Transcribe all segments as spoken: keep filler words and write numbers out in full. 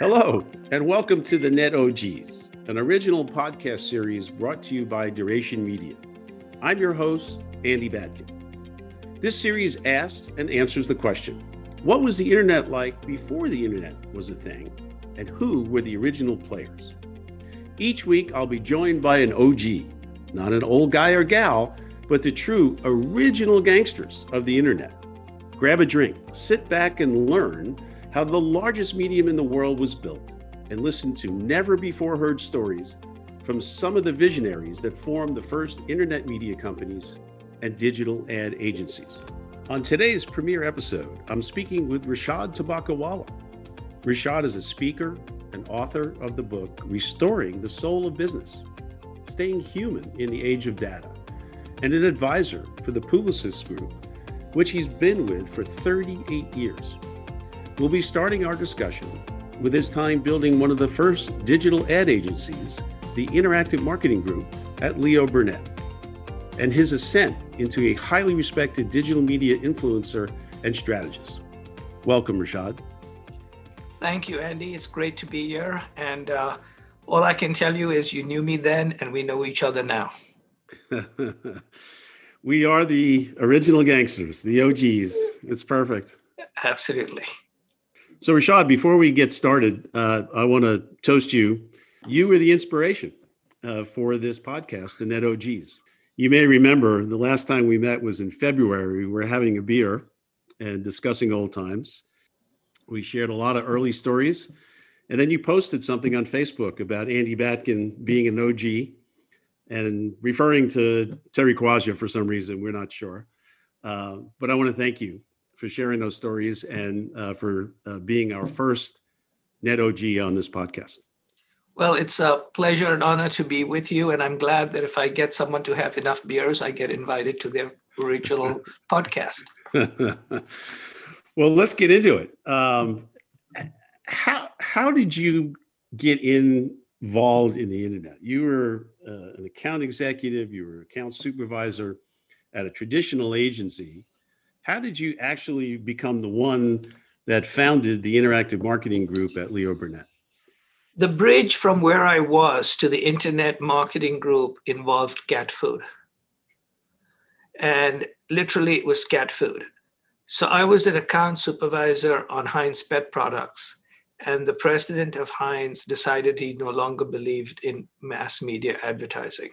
Hello, and welcome to The Net O Gs, an original podcast series brought to you by Duration Media. I'm your host, Andy Badkin. This series asks and answers the question, what was the internet like before the internet was a thing, and who were the original players? Each week, I'll be joined by an O G, not an old guy or gal, but the true original gangsters of the internet. Grab a drink, sit back and learn how the largest medium in the world was built, and listen to never-before-heard stories from some of the visionaries that formed the first internet media companies and digital ad agencies. On today's premiere episode, I'm speaking with Rishad Tobaccowala. Rishad is a speaker and author of the book, Restoring the Soul of Business, Staying Human in the Age of Data, and an advisor for the Publicis Group, which he's been with for thirty-eight years. We'll be starting our discussion with his time building one of the first digital ad agencies, the Interactive Marketing Group at Leo Burnett, and his ascent into a highly respected digital media influencer and strategist. Welcome, Rishad. Thank you, Andy. It's great to be here. And uh, all I can tell you is you knew me then and we know each other now. We are the original gangsters, the O Gs. It's perfect. Absolutely. So Rishad, before we get started, uh, I want to toast you. You were the inspiration uh, for this podcast, the Net O Gs. You may remember the last time we met was in February. We were having a beer and discussing old times. We shared a lot of early stories. And then you posted something on Facebook about Andy Badkin being an O G and referring to Terry Kouaja for some reason. We're not sure. Uh, but I want to thank you for sharing those stories and uh, for uh, being our first Net O G on this podcast. Well, it's a pleasure and honor to be with you. And I'm glad that if I get someone to have enough beers, I get invited to their original podcast. Well, let's get into it. Um, how, how did you get involved in the internet? You were uh, an account executive, you were account supervisor at a traditional agency. How did you actually become the one that founded the Interactive Marketing Group at Leo Burnett? The bridge from where I was to the Internet Marketing Group involved cat food. And literally it was cat food. So I was an account supervisor on Heinz Pet Products, and the president of Heinz decided he no longer believed in mass media advertising.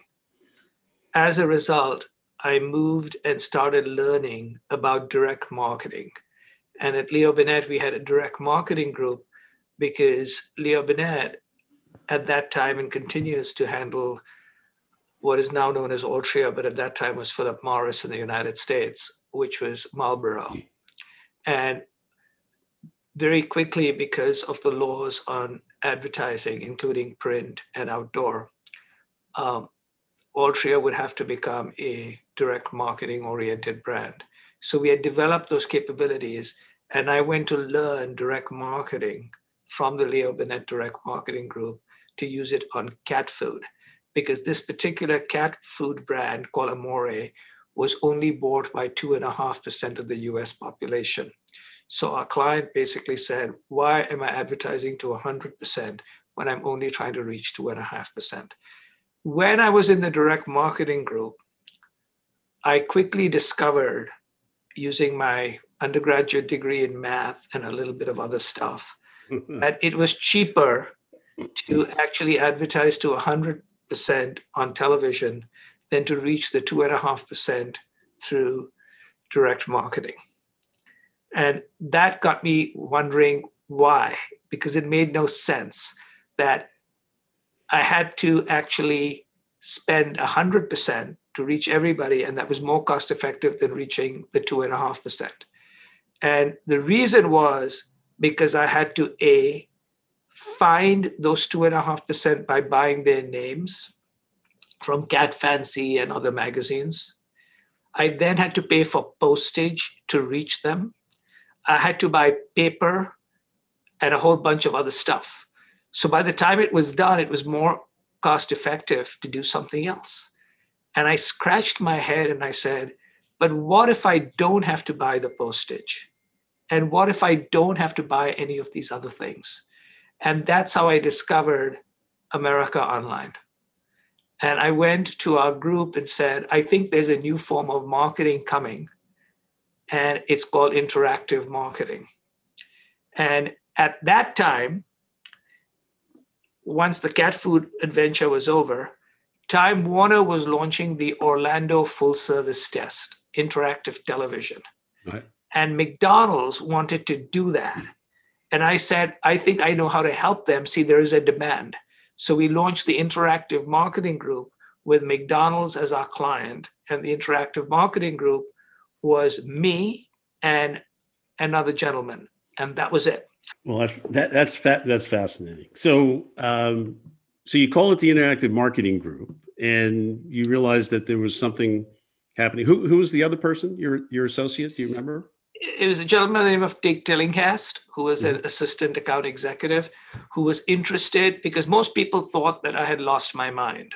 As a result, I moved and started learning about direct marketing. And at Leo Burnett, we had a direct marketing group because Leo Burnett at that time and continues to handle what is now known as Altria, but at that time was Philip Morris in the United States, which was Marlboro. And very quickly, because of the laws on advertising, including print and outdoor, um, Altria would have to become a direct marketing oriented brand. So we had developed those capabilities and I went to learn direct marketing from the Leo Burnett Direct Marketing Group to use it on cat food, because this particular cat food brand called Amore was only bought by two and a half percent of the U S population. So our client basically said, why am I advertising to one hundred percent when I'm only trying to reach two and a half percent? When I was in the direct marketing group, I quickly discovered, using my undergraduate degree in math and a little bit of other stuff, that it was cheaper to actually advertise to one hundred percent on television than to reach the two and a half percent through direct marketing. And that got me wondering why, because it made no sense that I had to actually spend one hundred percent to reach everybody, and that was more cost effective than reaching the two and a half percent. And the reason was because I had to A, find those two and a half percent by buying their names from Cat Fancy and other magazines. I then had to pay for postage to reach them. I had to buy paper and a whole bunch of other stuff. So by the time it was done, it was more cost effective to do something else. And I scratched my head and I said, but what if I don't have to buy the postage? And what if I don't have to buy any of these other things? And that's how I discovered America Online. And I went to our group and said, I think there's a new form of marketing coming, and it's called interactive marketing. And at that time, once the cat food adventure was over, Time Warner was launching the Orlando full service test, interactive television. Right. And McDonald's wanted to do that. And I said, I think I know how to help them. See, there is a demand. So we launched the interactive marketing group with McDonald's as our client. And the interactive marketing group was me and another gentleman. And that was it. Well, that's that, that's fa- that's fascinating. So, um, so you call it the interactive marketing group, and you realize that there was something happening. Who who was the other person? Your your associate? Do you remember? It was a gentleman by the name of Dick Tillinghast, who was an mm-hmm. assistant account executive, who was interested because most people thought that I had lost my mind,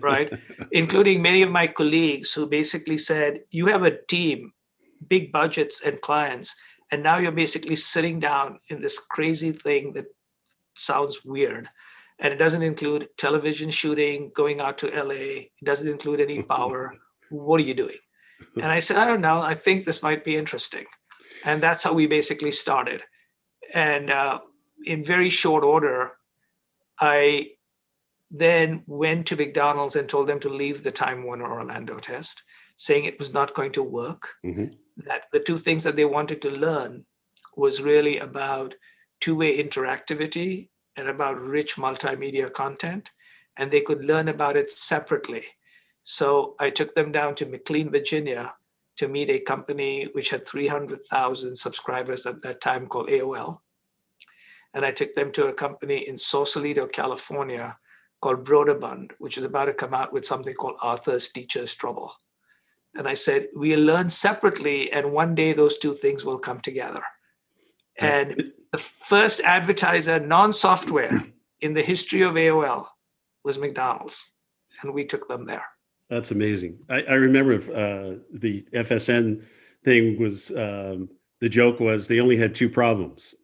right? Including many of my colleagues who basically said, "You have a team, big budgets, and clients." And now you're basically sitting down in this crazy thing that sounds weird. And it doesn't include television shooting, going out to L A. It doesn't include any power. What are you doing? And I said, I don't know. I think this might be interesting. And that's how we basically started. And uh, in very short order, I then went to McDonald's and told them to leave the Time Warner Orlando test, saying it was not going to work. Mm-hmm. That the two things that they wanted to learn was really about two-way interactivity and about rich multimedia content, and they could learn about it separately. So I took them down to McLean, Virginia, to meet a company which had three hundred thousand subscribers at that time called A O L. And I took them to a company in Sausalito, California, called Broderbund, which is about to come out with something called Arthur's Teacher's Trouble. And I said, we'll learn separately, and one day those two things will come together. And the first advertiser, non-software, in the history of A O L was McDonald's, and we took them there. That's amazing. I, I remember uh, the F S N thing was, um, the joke was they only had two problems,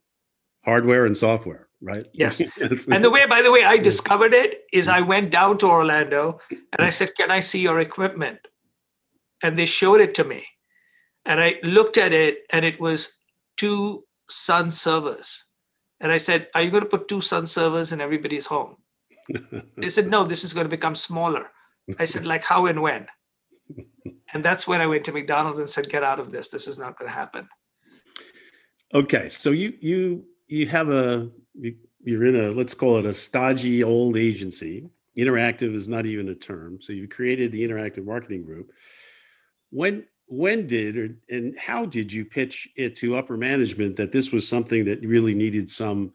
hardware and software, right? Yes. And the way, by the way, I discovered it is I went down to Orlando, and I said, can I see your equipment? And they showed it to me. And I looked at it, and it was two Sun servers. And I said, are you going to put two Sun servers in everybody's home? They said, no, this is going to become smaller. I said, like how and when? And that's when I went to McDonald's and said, get out of this. This is not going to happen. Okay. So you you you have a, you, you're in a, let's call it a stodgy old agency. Interactive is not even a term. So you created the interactive marketing group. When when did or, and how did you pitch it to upper management that this was something that really needed some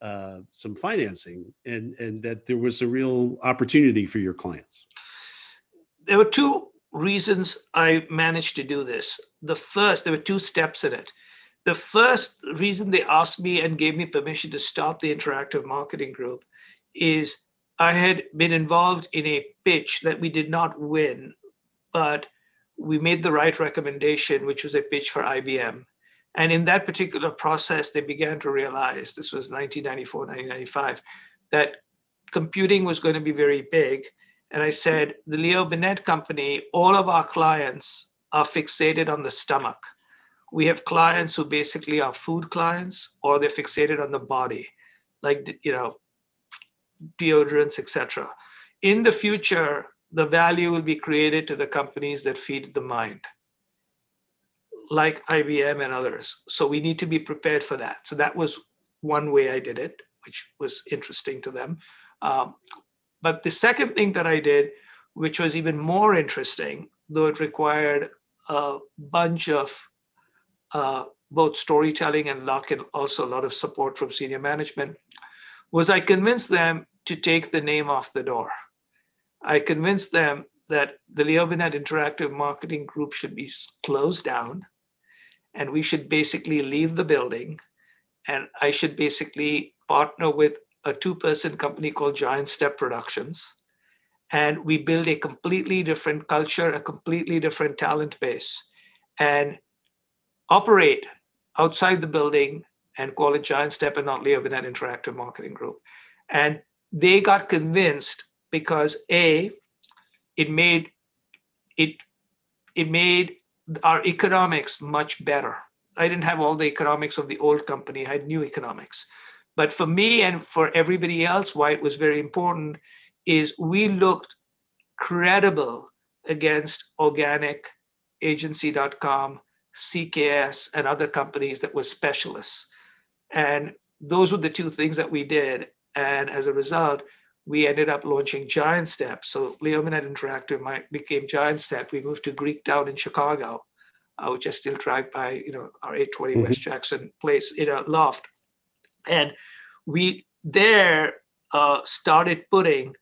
uh, some financing and, and that there was a real opportunity for your clients? There were two reasons I managed to do this. The first, there were two steps in it. The first reason they asked me and gave me permission to start the interactive marketing group is I had been involved in a pitch that we did not win, but we made the right recommendation, which was a pitch for I B M. And in that particular process, they began to realize, this was nineteen ninety-four, nineteen ninety-five, that computing was going to be very big. And I said, the Leo Burnett company, all of our clients are fixated on the stomach. We have clients who basically are food clients, or they're fixated on the body, like, you know, deodorants, et cetera. In the future, the value will be created to the companies that feed the mind, like I B M and others. So we need to be prepared for that. So that was one way I did it, which was interesting to them. Um, but the second thing that I did, which was even more interesting, though it required a bunch of uh, both storytelling and luck and also a lot of support from senior management, was I convinced them to take the name off the door. I convinced them that the Leo Burnett Interactive Marketing Group should be closed down, and we should basically leave the building, and I should basically partner with a two-person company called Giant Step Productions, and we build a completely different culture, a completely different talent base, and operate outside the building and call it Giant Step and not Leo Burnett Interactive Marketing Group. And they got convinced because A, it made it it made our economics much better. I didn't have all the economics of the old company, I had new economics. But for me and for everybody else, why it was very important is we looked credible against Organic, agency dot com, C K S, and other companies that were specialists. And those were the two things that we did. And as a result, we ended up launching Giant Step. So Leo Burnett Interactive became Giant Step. We moved to Greektown in Chicago, uh, which is still tracked by, you know, our eight twenty mm-hmm. West Jackson place in a loft. And we there uh, started putting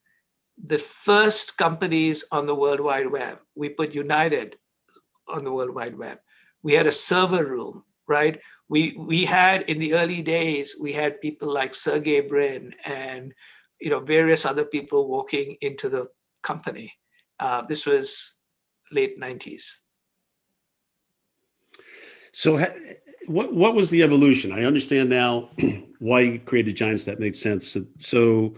the first companies on the World Wide Web. We put United on the World Wide Web. We had a server room, right? We we had, in the early days, we had people like Sergey Brin and, you know, various other people walking into the company. Uh, this was late nineties. So ha- what what was the evolution? I understand now why you created Giant Step. That made sense. So, so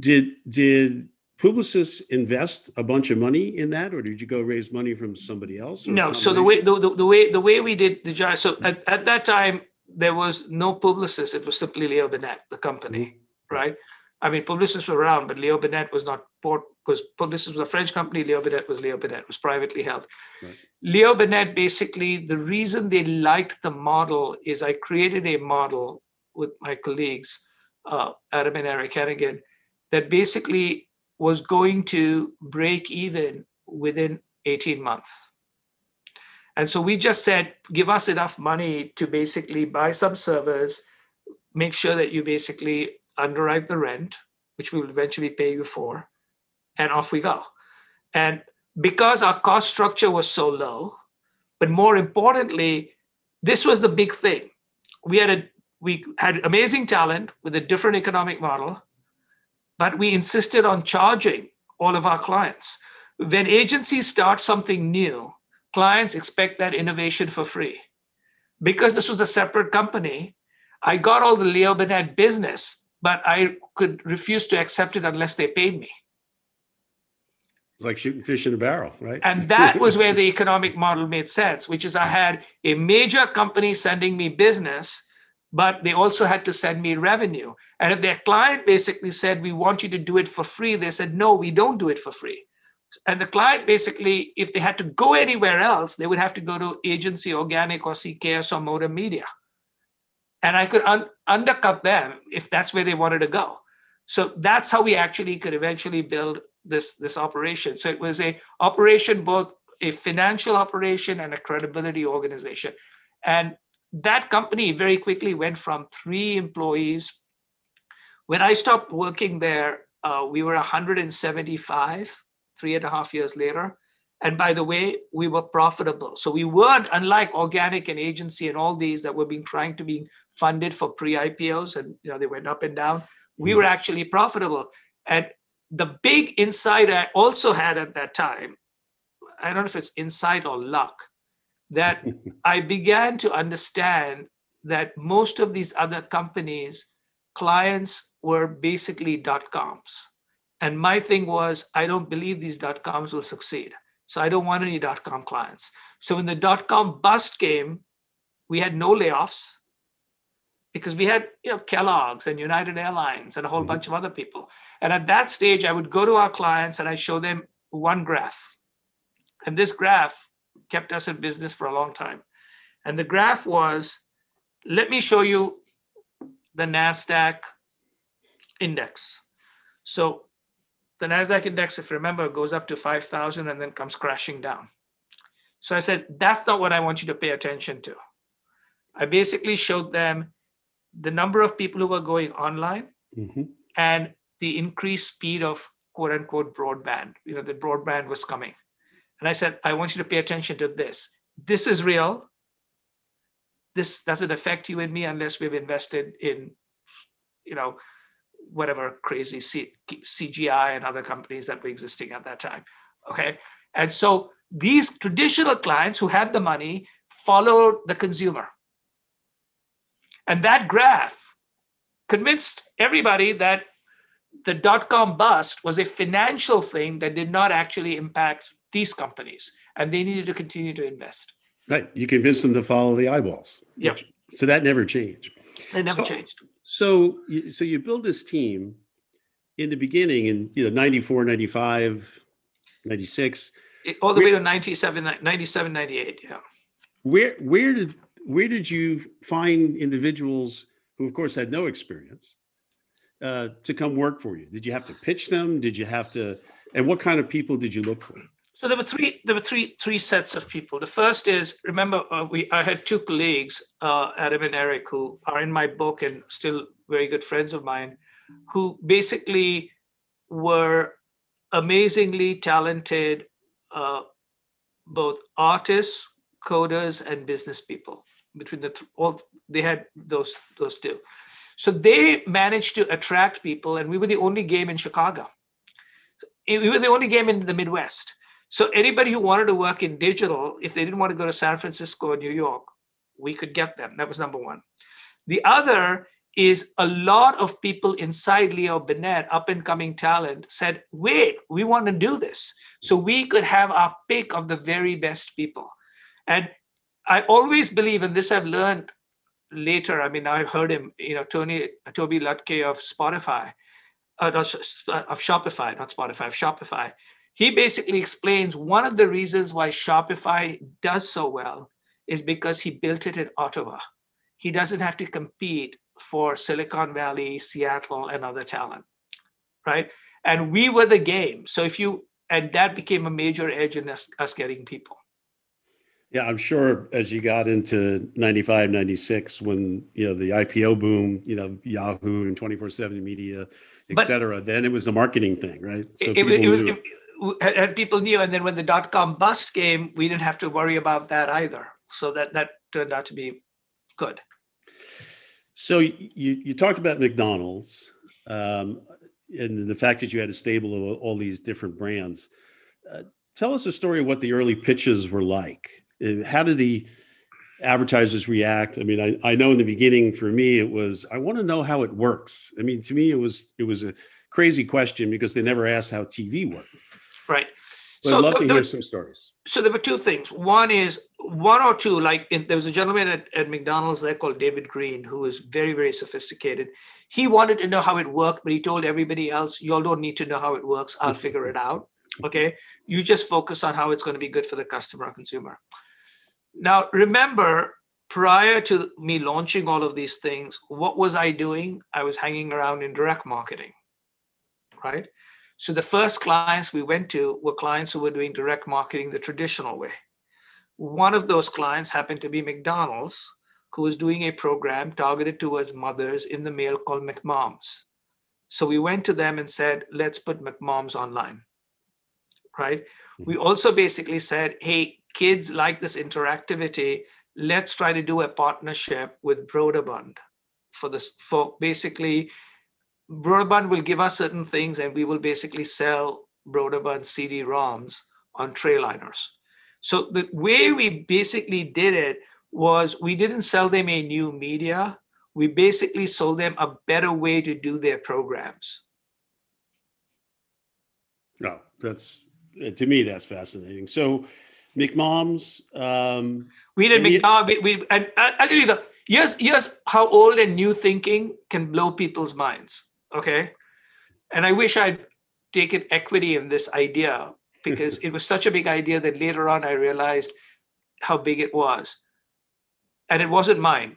did did Publicis invest a bunch of money in that, or did you go raise money from somebody else? No. So the way the, the, the way the way we did the Giant. So at, at that time there was no Publicis. It was simply Leo Burnett, the company, mm-hmm. right? I mean, Publicis was around, but Leo Burnett was not. Port, because Publicis was a French company. Leo Burnett was Leo Burnett. It was privately held. Right. Leo Burnett, basically, the reason they liked the model is I created a model with my colleagues, uh, Adam and Eric Hennigan, that basically was going to break even within eighteen months. And so we just said, give us enough money to basically buy some servers, make sure that you basically underwrite the rent, which we will eventually pay you for, and off we go. And because our cost structure was so low, but more importantly, this was the big thing. We had a we had amazing talent with a different economic model, but we insisted on charging all of our clients. When agencies start something new, clients expect that innovation for free. Because this was a separate company, I got all the Leo Burnett business, but I could refuse to accept it unless they paid me. Like shooting fish in a barrel, right? And that was where the economic model made sense, which is I had a major company sending me business, but they also had to send me revenue. And if their client basically said, we want you to do it for free, they said, no, we don't do it for free. And the client basically, if they had to go anywhere else, they would have to go to agency, Organic or C K S or Motor Media. And I could un- undercut them if that's where they wanted to go. So that's how we actually could eventually build this, this operation. So it was a operation, both a financial operation and a credibility organization. And that company very quickly went from three employees. When I stopped working there, uh, we were one hundred seventy-five, three and a half years later. And by the way, we were profitable. So we weren't, unlike Organic and Agency and all these that were being trying to be funded for pre-I P Os, and you know they went up and down. We were actually profitable. And the big insight I also had at that time, I don't know if it's insight or luck, that I began to understand that most of these other companies, clients were basically dot-coms. And my thing was, I don't believe these dot-coms will succeed. So I don't want any dot-com clients. So when the dot-com bust came, we had no layoffs, because we had, you know, Kellogg's and United Airlines and a whole mm-hmm. bunch of other people. And at that stage, I would go to our clients and I show them one graph. And this graph kept us in business for a long time. And the graph was, let me show you the NASDAQ index. So the NASDAQ index, if you remember, goes up to five thousand and then comes crashing down. So I said, that's not what I want you to pay attention to. I basically showed them the number of people who were going online mm-hmm. and the increased speed of quote unquote broadband, you know, the broadband was coming. And I said, I want you to pay attention to this. This is real. This doesn't affect you and me unless we've invested in, you know, whatever crazy C- CGI and other companies that were existing at that time. Okay. And so these traditional clients who had the money followed the consumer. And that graph convinced everybody that the dot-com bust was a financial thing that did not actually impact these companies, and they needed to continue to invest. Right. You convinced them to follow the eyeballs. Yep. Which, so that never changed. It never so, changed. So you, so you build this team in the beginning in, you know, ninety-four, ninety-five, ninety-six. It, all the where, way to ninety-seven, ninety-seven, ninety-eight, yeah. Where, where, did, where did you find individuals who, of course, had no experience uh, to come work for you? Did you have to pitch them? Did you have to, and what kind of people did you look for? So there were three. There were three three sets of people. The first is, remember, uh, we I had two colleagues, uh, Adam and Eric, who are in my book and still very good friends of mine, who basically were amazingly talented, uh, both artists, coders, and business people. Between the th- all they had those those two, so they managed to attract people, and we were the only game in Chicago. We were the only game in the Midwest. So anybody who wanted to work in digital, if they didn't want to go to San Francisco or New York, we could get them. That was number one. The other is a lot of people inside Leo Burnett, up and coming talent, said, wait, we want to do this. So we could have our pick of the very best people. And I always believe, and this I've learned later, I mean, I've heard him, you know, Tony, Toby Lutke of Spotify, uh, not, of Shopify, not Spotify, of Shopify. He basically explains one of the reasons why Shopify does so well is because he built it in Ottawa. He doesn't have to compete for Silicon Valley, Seattle, and other talent, right? And we were the game. So if you, and that became a major edge in us, us getting people. Yeah, I'm sure as you got into ninety-five, ninety-six, when, you know, the I P O boom, you know, Yahoo and twenty-four seven Media, et but cetera, then it was a marketing thing, right? So it, people it was, knew. It, and people knew, and then when the dot-com bust came, we didn't have to worry about that either. So that, that turned out to be good. So you, you talked about McDonald's um, and the fact that you had a stable of all these different brands. Uh, tell us a story of what the early pitches were like. How did the advertisers react? I mean, I, I know in the beginning for me, it was, I want to know how it works. I mean, to me, it was it was a crazy question because they never asked how T V worked. Right. But so I'd love to hear some stories. So there were two things. One is one or two, like in, there was a gentleman at, at McDonald's there called David Green, who was very, very sophisticated. He wanted to know how it worked, but he told everybody else, you all don't need to know how it works. I'll figure it out. Okay. You just focus on how it's going to be good for the customer or consumer. Now, remember, prior to me launching all of these things, what was I doing? I was hanging around in direct marketing, right? So the first clients we went to were clients who were doing direct marketing the traditional way. One of those clients happened to be McDonald's, who was doing a program targeted towards mothers in the mail called McMoms. So we went to them and said, let's put McMoms online, right? We also basically said, hey, kids like this interactivity. Let's try to do a partnership with Broderbund for this, for basically Broderbund will give us certain things, and we will basically sell Broderbund C D ROMs on Trailiners. So the way we basically did it was we didn't sell them a new media. We basically sold them a better way to do their programs. No, that's, to me, that's fascinating. So McMoms. Um, we did McMoms. We, we, and I'll tell you the, yes, yes, how old and new thinking can blow people's minds. Okay. And I wish I'd taken equity in this idea because it was such a big idea that later on I realized how big it was. And it wasn't mine.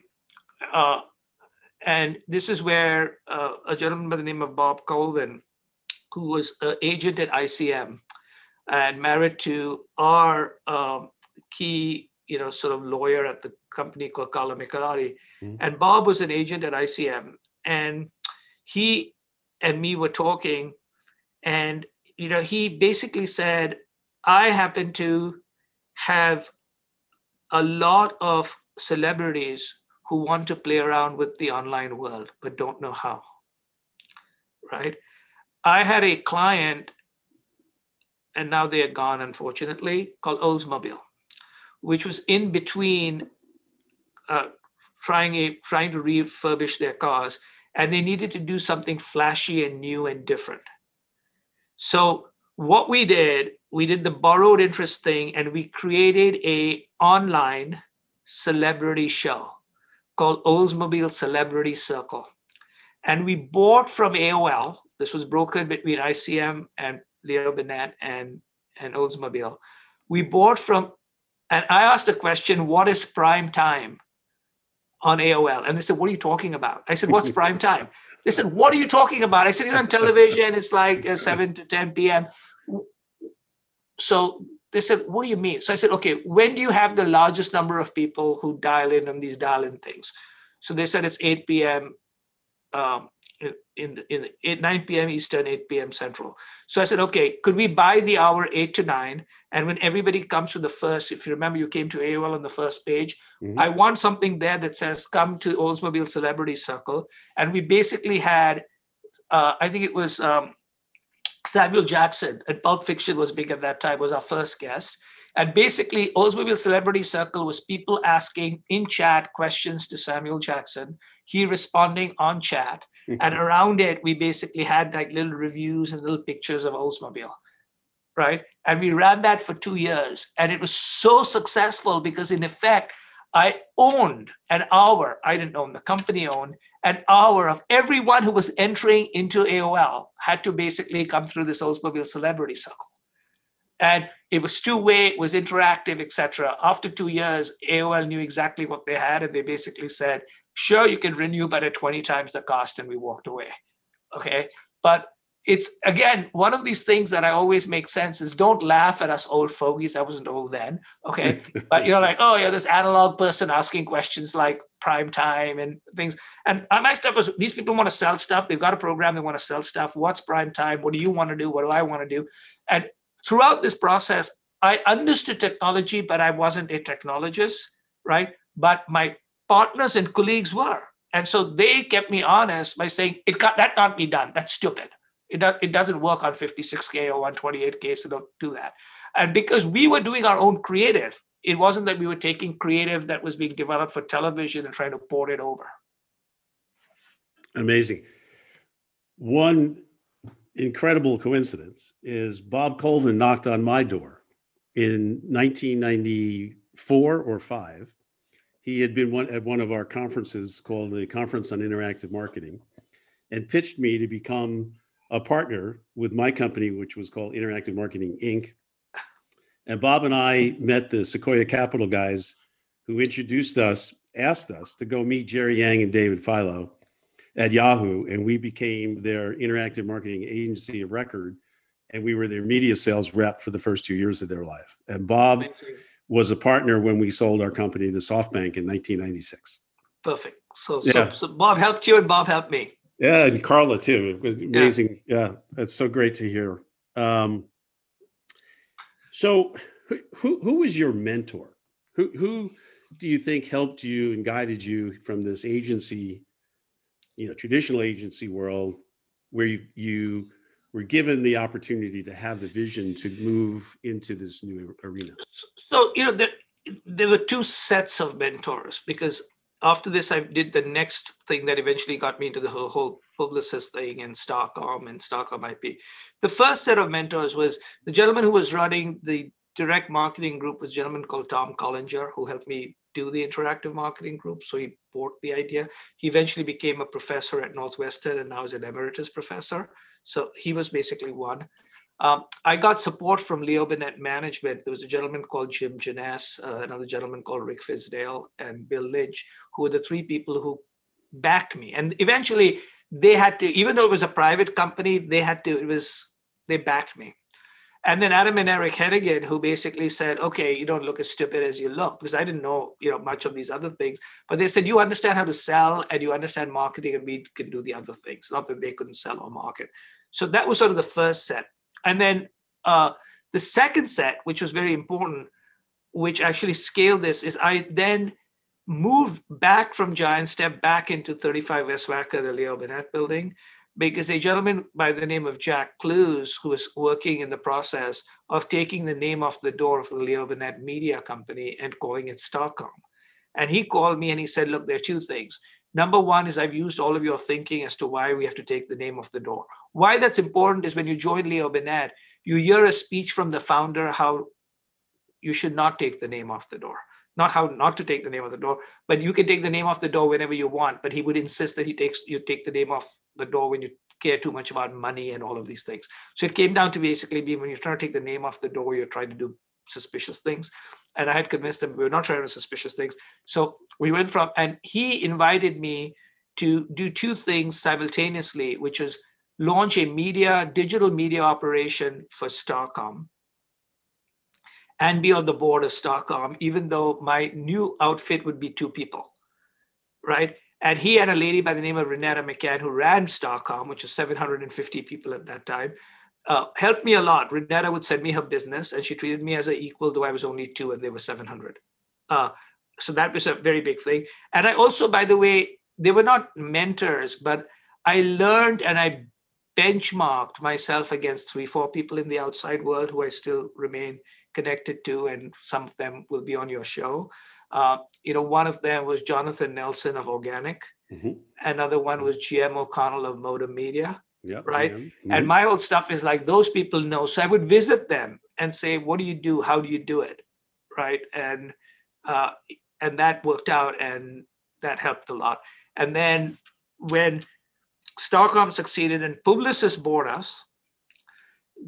Uh, and this is where uh, a gentleman by the name of Bob Colvin, who was an agent at I C M and married to our um, key, you know, sort of lawyer at the company called Carla Michelari. Mm-hmm. And Bob was an agent at I C M. And he and me were talking, and, you know, he basically said, I happen to have a lot of celebrities who want to play around with the online world, but don't know how, right? I had a client, and now they are gone, unfortunately, called Oldsmobile, which was in between uh, trying, a, trying to refurbish their cars, and they needed to do something flashy and new and different. So what we did, we did the borrowed interest thing, and we created a online celebrity show called Oldsmobile Celebrity Circle. And we bought from A O L. This was brokered between I C M and Leo Burnett and, and Oldsmobile. We bought from, and I asked a question, what is prime time on A O L? And they said, what are you talking about? I said, what's prime time? They said, what are you talking about? I said, you know, on television, it's like seven to ten p.m. So they said, what do you mean? So I said, okay, when do you have the largest number of people who dial in on these dial-in things? So they said it's eight p.m. Um, in in eight, nine p.m. Eastern, eight p.m. Central. So I said, okay, could we buy the hour eight to nine? And when everybody comes to the first, if you remember, you came to A O L on the first page. Mm-hmm. I want something there that says, come to Oldsmobile Celebrity Circle. And we basically had, uh, I think it was um, Samuel Jackson, and Pulp Fiction was big at that time, was our first guest. And basically, Oldsmobile Celebrity Circle was people asking in chat questions to Samuel Jackson, he responding on chat. Mm-hmm. And around it, we basically had like little reviews and little pictures of Oldsmobile, right? And we ran that for two years. And it was so successful because in effect, I owned an hour, I didn't own, the company owned an hour of everyone who was entering into A O L had to basically come through this Oldsmobile Celebrity Circle. And it was two-way, it was interactive, et cetera. After two years, A O L knew exactly what they had, and they basically said, sure, you can renew, but at twenty times the cost, and we walked away, okay? But it's, again, one of these things that I always make sense is don't laugh at us old fogies. I wasn't old then, okay? But you're like, oh, you're this analog person asking questions like prime time and things. And my stuff is, these people want to sell stuff. They've got a program. They want to sell stuff. What's prime time? What do you want to do? What do I want to do? And throughout this process, I understood technology, but I wasn't a technologist, right? But my partners and colleagues were. And so they kept me honest by saying, "It can't, that can't be done. That's stupid. It, do, it doesn't work on fifty-six K or one twenty-eight K, so don't do that." And because we were doing our own creative, it wasn't that we were taking creative that was being developed for television and trying to port it over. Amazing. One incredible coincidence is Bob Colvin knocked on my door in nineteen ninety-four or five. He had been one, at one of our conferences called the Conference on Interactive Marketing, and pitched me to become a partner with my company, which was called Interactive Marketing Incorporated. And Bob and I met the Sequoia Capital guys who introduced us, asked us to go meet Jerry Yang and David Filo at Yahoo, and we became their interactive marketing agency of record, and we were their media sales rep for the first two years of their life. And Bob was a partner when we sold our company to SoftBank in nineteen ninety-six. Perfect. So, yeah. so, so Bob helped you and Bob helped me. Yeah, and Carla too. It was amazing. Yeah, yeah, that's so great to hear. Um, so who who was your mentor? Who who do you think helped you and guided you from this agency, you know, traditional agency world, where you, you were given the opportunity to have the vision to move into this new arena? So, you know, there, there were two sets of mentors, because after this, I did the next thing that eventually got me into the whole, whole Publicis thing and Starcom and Starcom I P. The first set of mentors was the gentleman who was running the direct marketing group, was a gentleman called Tom Collinger, who helped me do the interactive marketing group. So he bought the idea. He eventually became a professor at Northwestern and now is an emeritus professor. So he was basically one. Um, I got support from Leo Burnett Management. There was a gentleman called Jim Janess, uh, another gentleman called Rick Fisdale, and Bill Lynch, who were the three people who backed me. And eventually they had to, even though it was a private company, they had to, it was, they backed me. And then Adam and Eric Hennigan, who basically said, okay, you don't look as stupid as you look, because I didn't know, you know, much of these other things, but they said, you understand how to sell and you understand marketing, and we can do the other things. Not that they couldn't sell or market. So that was sort of the first set. And then uh, the second set, which was very important, which actually scaled this, is I then moved back from Giant Step back into thirty-five West Wacker, the Leo Burnett building, because a gentleman by the name of Jack Klues, who was working in the process of taking the name off the door of the Leo Burnett Media Company and calling it Starcom. And he called me and he said, look, there are two things. Number one is I've used all of your thinking as to why we have to take the name off the door. Why that's important is when you join Leo Burnett, you hear a speech from the founder how you should not take the name off the door. Not how not to take the name off the door, but you can take the name off the door whenever you want. But he would insist that he takes you take the name off the door when you care too much about money and all of these things. So it came down to basically being when you're trying to take the name off the door, you're trying to do suspicious things. And I had convinced them we were not trying to do suspicious things. So we went from, and he invited me to do two things simultaneously, which is launch a media, digital media operation for Starcom and be on the board of Starcom, even though my new outfit would be two people, right? And he had a lady by the name of Renetta McCann who ran Starcom, which was seven hundred fifty people at that time, uh, helped me a lot. Renetta would send me her business and she treated me as an equal, though I was only two and they were seven hundred. Uh, so that was a very big thing. And I also, by the way, they were not mentors, but I learned and I benchmarked myself against three, four people in the outside world who I still remain connected to, and some of them will be on your show. Uh, you know, one of them was Jonathan Nelson of Organic. Mm-hmm. Another one was G M O'Connell of Motor Media, yep, right? Mm-hmm. And my old stuff is like, those people know. So I would visit them and say, what do you do? How do you do it, right? And uh, and that worked out and that helped a lot. And then when Starcom succeeded and Publicis bought us,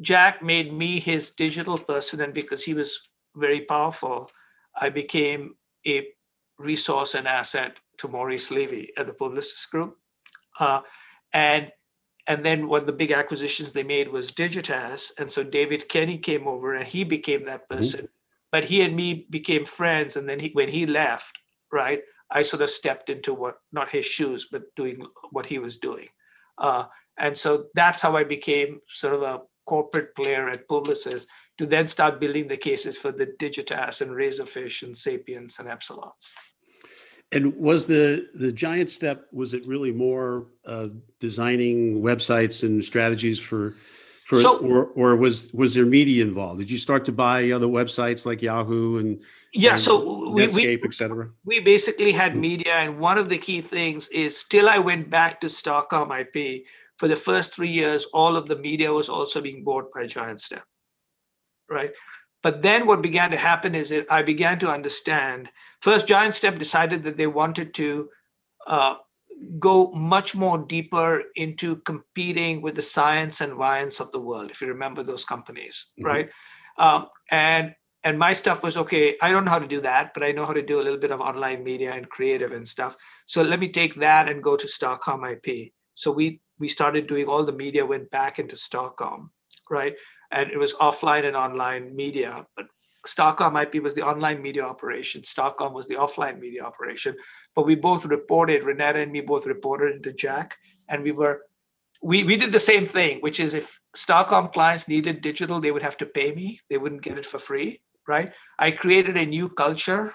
Jack made me his digital person, and because he was very powerful, I became a resource and asset to Maurice Levy at the Publicis Group. Uh, and and then one of the big acquisitions they made was Digitas, and so David Kenny came over and he became that person. Mm-hmm. But he and me became friends, and then he, when he left, right, I sort of stepped into what, not his shoes, but doing what he was doing. Uh, and so that's how I became sort of a corporate player at Publicis, to then start building the cases for the Digitas and Razorfish and Sapiens and Epsilons. And was the, the giant step, was it really more uh, designing websites and strategies for, for so, or, or was, was there media involved? Did you start to buy other websites like Yahoo and, yeah, and so we, Netscape, we, et cetera? We basically had media. And one of the key things is till I went back to Starcom I P, for the first three years, all of the media was also being bought by Giant Step, right? But then what began to happen is it, I began to understand, first Giant Step decided that they wanted to uh, go much more deeper into competing with the science and science of the world, if you remember those companies, mm-hmm. right? Um, and and my stuff was, okay, I don't know how to do that, but I know how to do a little bit of online media and creative and stuff. So let me take that and go to Starcom I P. So we we started doing all the media, went back into Starcom, right? And it was offline and online media, but Starcom I P was the online media operation. Starcom was the offline media operation, but we both reported, Renetta and me both reported into Jack. And we were, we, we did the same thing, which is if Starcom clients needed digital, they would have to pay me. They wouldn't get it for free, right? I created a new culture,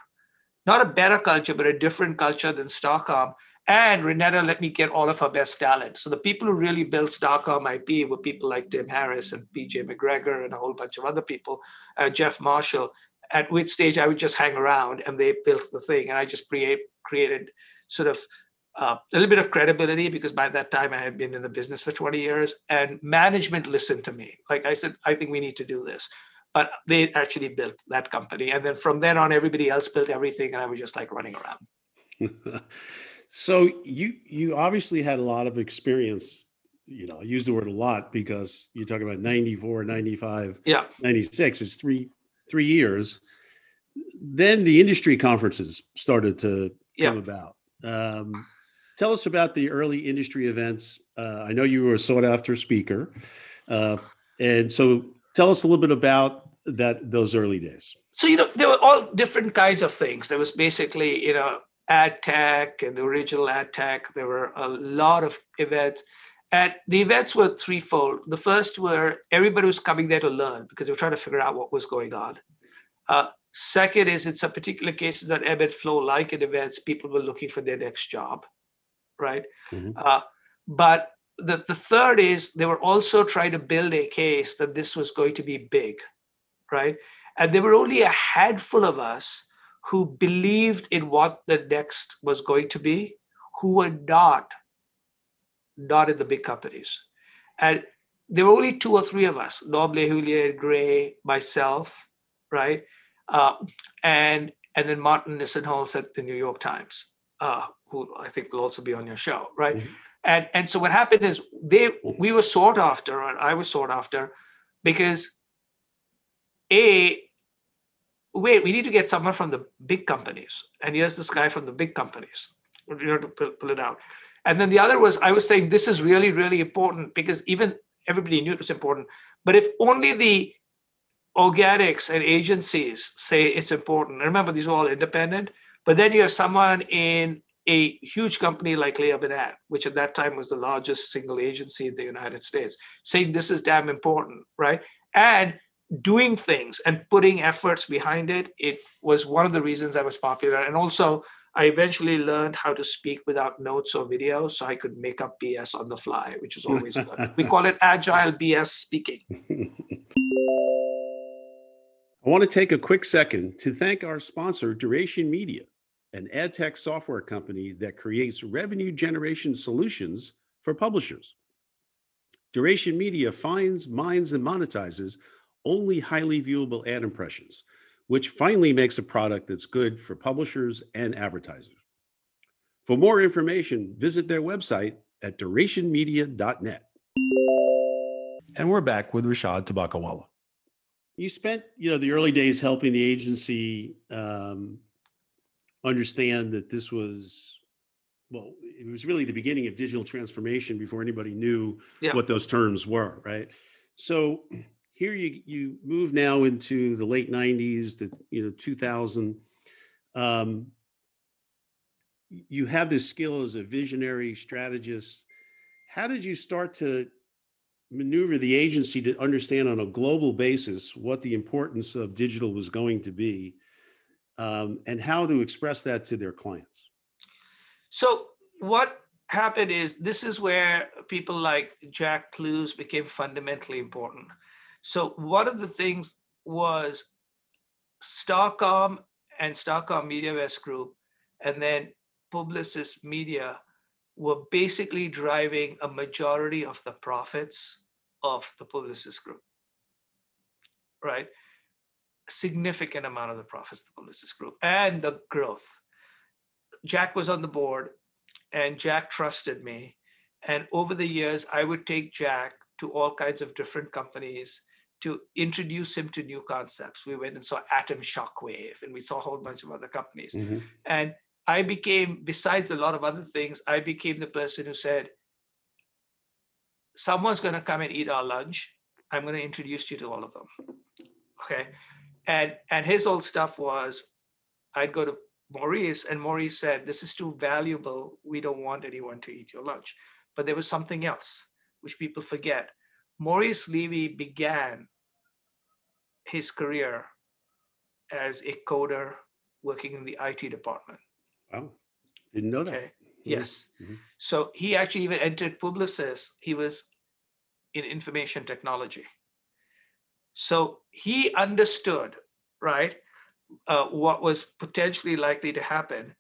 not a better culture, but a different culture than Starcom. And Renetta let me get all of her best talent. So the people who really built Starcom I P were people like Tim Harris and P J McGregor and a whole bunch of other people, uh, Jeff Marshall, at which stage I would just hang around and they built the thing. And I just create, created sort of uh, a little bit of credibility, because by that time I had been in the business for twenty years, and management listened to me. Like I said, I think we need to do this. But they actually built that company. And then from then on, everybody else built everything. And I was just like running around. So you you obviously had a lot of experience, you know, I use the word a lot because you're talking about ninety-four, ninety-five, yeah. ninety-six, it's three three years. Then the industry conferences started to yeah. come about. Um, tell us about the early industry events. Uh, I know you were a sought after speaker. Uh, and so tell us a little bit about that, those early days. So, you know, there were all different kinds of things. There was basically, you know, ad tech and the original ad tech. There were a lot of events, and the events were threefold. The first were everybody was coming there to learn because they were trying to figure out what was going on. Uh, second is it's a particular cases that ebb and flow, like at events, people were looking for their next job, right? Mm-hmm. Uh, but the, the third is they were also trying to build a case that this was going to be big, right? And there were only a handful of us who believed in what the next was going to be, who were not, not in the big companies. And there were only two or three of us, Norm Lehulier, Gray, myself, right? Uh, and and then Martin Nissenholz at the New York Times, uh, who I think will also be on your show, right? Mm-hmm. And and so what happened is they we were sought after, and I was sought after, because A, wait, we need to get someone from the big companies. And here's this guy from the big companies, you know, to pull, pull it out. And then the other was, I was saying, this is really, really important, because even everybody knew it was important. But if only the organics and agencies say it's important, and remember, these are all independent, but then you have someone in a huge company like Leo Burnett, which at that time was the largest single agency in the United States, saying this is damn important, right? And doing things and putting efforts behind it, it was one of the reasons I was popular. And also, I eventually learned how to speak without notes or video, so I could make up B S on the fly, which is always good. We call it agile B S speaking. I want to take a quick second to thank our sponsor, Duration Media, an ad tech software company that creates revenue generation solutions for publishers. Duration Media finds, mines, and monetizes only highly viewable ad impressions, which finally makes a product that's good for publishers and advertisers. For more information, visit their website at duration media dot net. And we're back with Rishad Tobaccowala. You spent, you know, the early days helping the agency um, understand that this was, well, it was really the beginning of digital transformation before anybody knew yeah. what those terms were, right? So here you you move now into the late nineties, the you know two thousand. Um, you have this skill as a visionary strategist. How did you start to maneuver the agency to understand on a global basis what the importance of digital was going to be, um, and how to express that to their clients? So what happened is, this is where people like Jack Klues became fundamentally important. So one of the things was Starcom and Starcom Media West Group, and then Publicis Media were basically driving a majority of the profits of the Publicis Group, right? A significant amount of the profits of the Publicis Group and the growth. Jack was on the board, and Jack trusted me. And over the years, I would take Jack to all kinds of different companies to introduce him to new concepts. We went and saw Atom Shockwave, and we saw a whole bunch of other companies. Mm-hmm. And I became, besides a lot of other things, I became the person who said, someone's going to come and eat our lunch. I'm going to introduce you to all of them. Okay. And, and his old stuff was, I'd go to Maurice, and Maurice said, this is too valuable. We don't want anyone to eat your lunch. But there was something else, which people forget. Maurice Levy began his career as a coder working in the I T department. Wow, didn't know that. Okay. Yes. Mm-hmm. So he actually even entered Publicis. He was in information technology. So he understood, right, uh, what was potentially likely to happen,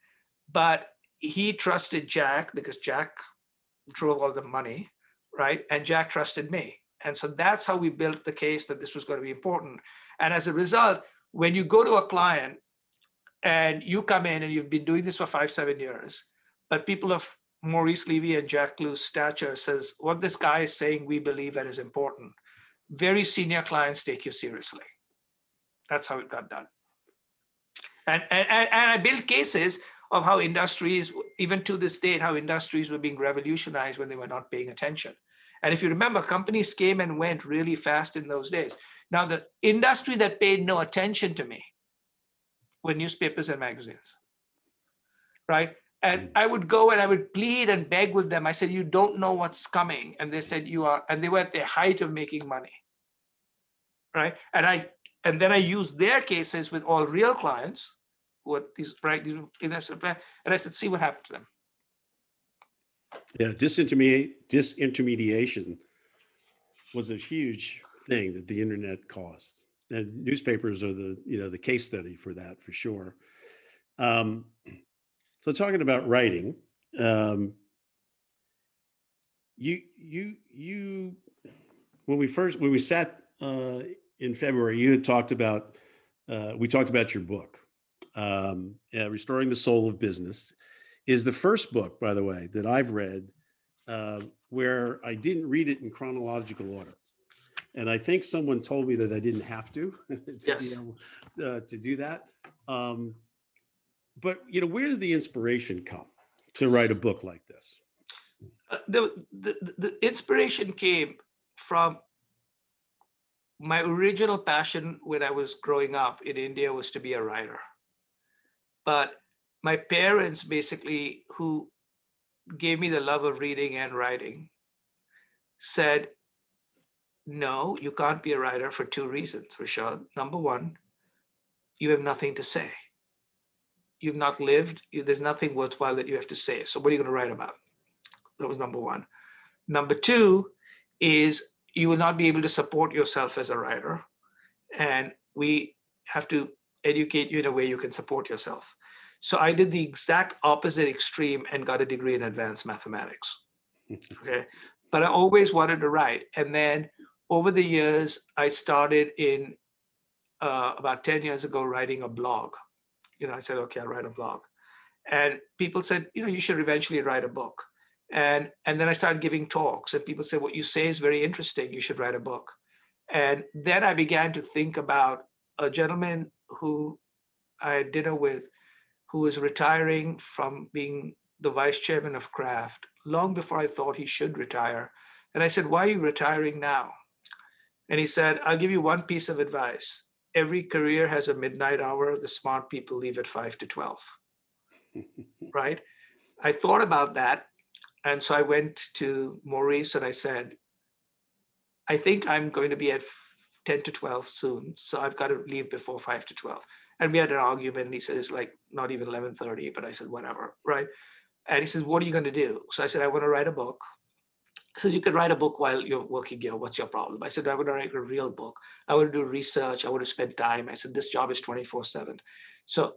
but he trusted Jack because Jack drove all the money, right? And Jack trusted me. And so that's how we built the case that this was going to be important. And as a result, when you go to a client and you come in and you've been doing this for five, seven years, but people of Maurice Levy and Jack Klues' stature says, what this guy is saying, we believe that is important. Very senior clients take you seriously. That's how it got done. And, and, and I built cases of how industries, even to this day, how industries were being revolutionized when they were not paying attention. And if you remember, companies came and went really fast in those days. Now, the industry that paid no attention to me were newspapers and magazines, right? And I would go and I would plead and beg with them. I said, you don't know what's coming. And they said, you are, and they were at the height of making money, right? And I, and then I used their cases with all real clients, what these, right, these investment plan, and I said, see what happened to them. Yeah, disintermediate, disintermediation was a huge thing that the internet caused, and newspapers are the you know the case study for that for sure. Um, so talking about writing, um, you, you, you, when we first, when we sat uh, in February, you had talked about, uh, we talked about your book, um, yeah, Restoring the Soul of Business, is the first book, by the way, that I've read uh, where I didn't read it in chronological order. And I think someone told me that I didn't have to, to, yes. you know, uh, to do that. Um, but, you know, where did the inspiration come to write a book like this? Uh, the, the, the inspiration came from my original passion when I was growing up in India was to be a writer. But my parents basically, who gave me the love of reading and writing, said, no, you can't be a writer for two reasons, Rishad. Number one, you have nothing to say. You've not lived. There's nothing worthwhile that you have to say. So what are you going to write about? That was number one. Number two is you will not be able to support yourself as a writer. And we have to educate you in a way you can support yourself. So I did the exact opposite extreme and got a degree in advanced mathematics. Okay. But I always wanted to write. And then over the years, I started in uh, about ten years ago writing a blog. You know, I said, okay, I'll write a blog. And people said, you know, you should eventually write a book. And, and then I started giving talks and people said, what you say is very interesting. You should write a book. And then I began to think about a gentleman who I had dinner with, who was retiring from being the vice chairman of Kraft long before I thought he should retire. And I said, why are you retiring now? And he said, I'll give you one piece of advice. Every career has a midnight hour. The smart people leave at five to twelve, right? I thought about that. And so I went to Maurice and I said, I think I'm going to be at ten to twelve soon. So I've got to leave before five to twelve. And we had an argument. He said, it's like not even eleven thirty, but I said, whatever, right? And he says, what are you going to do? So I said, I want to write a book. He says, you could write a book while you're working here. What's your problem? I said, I want to write a real book. I want to do research. I want to spend time. I said, this job is twenty-four seven. So,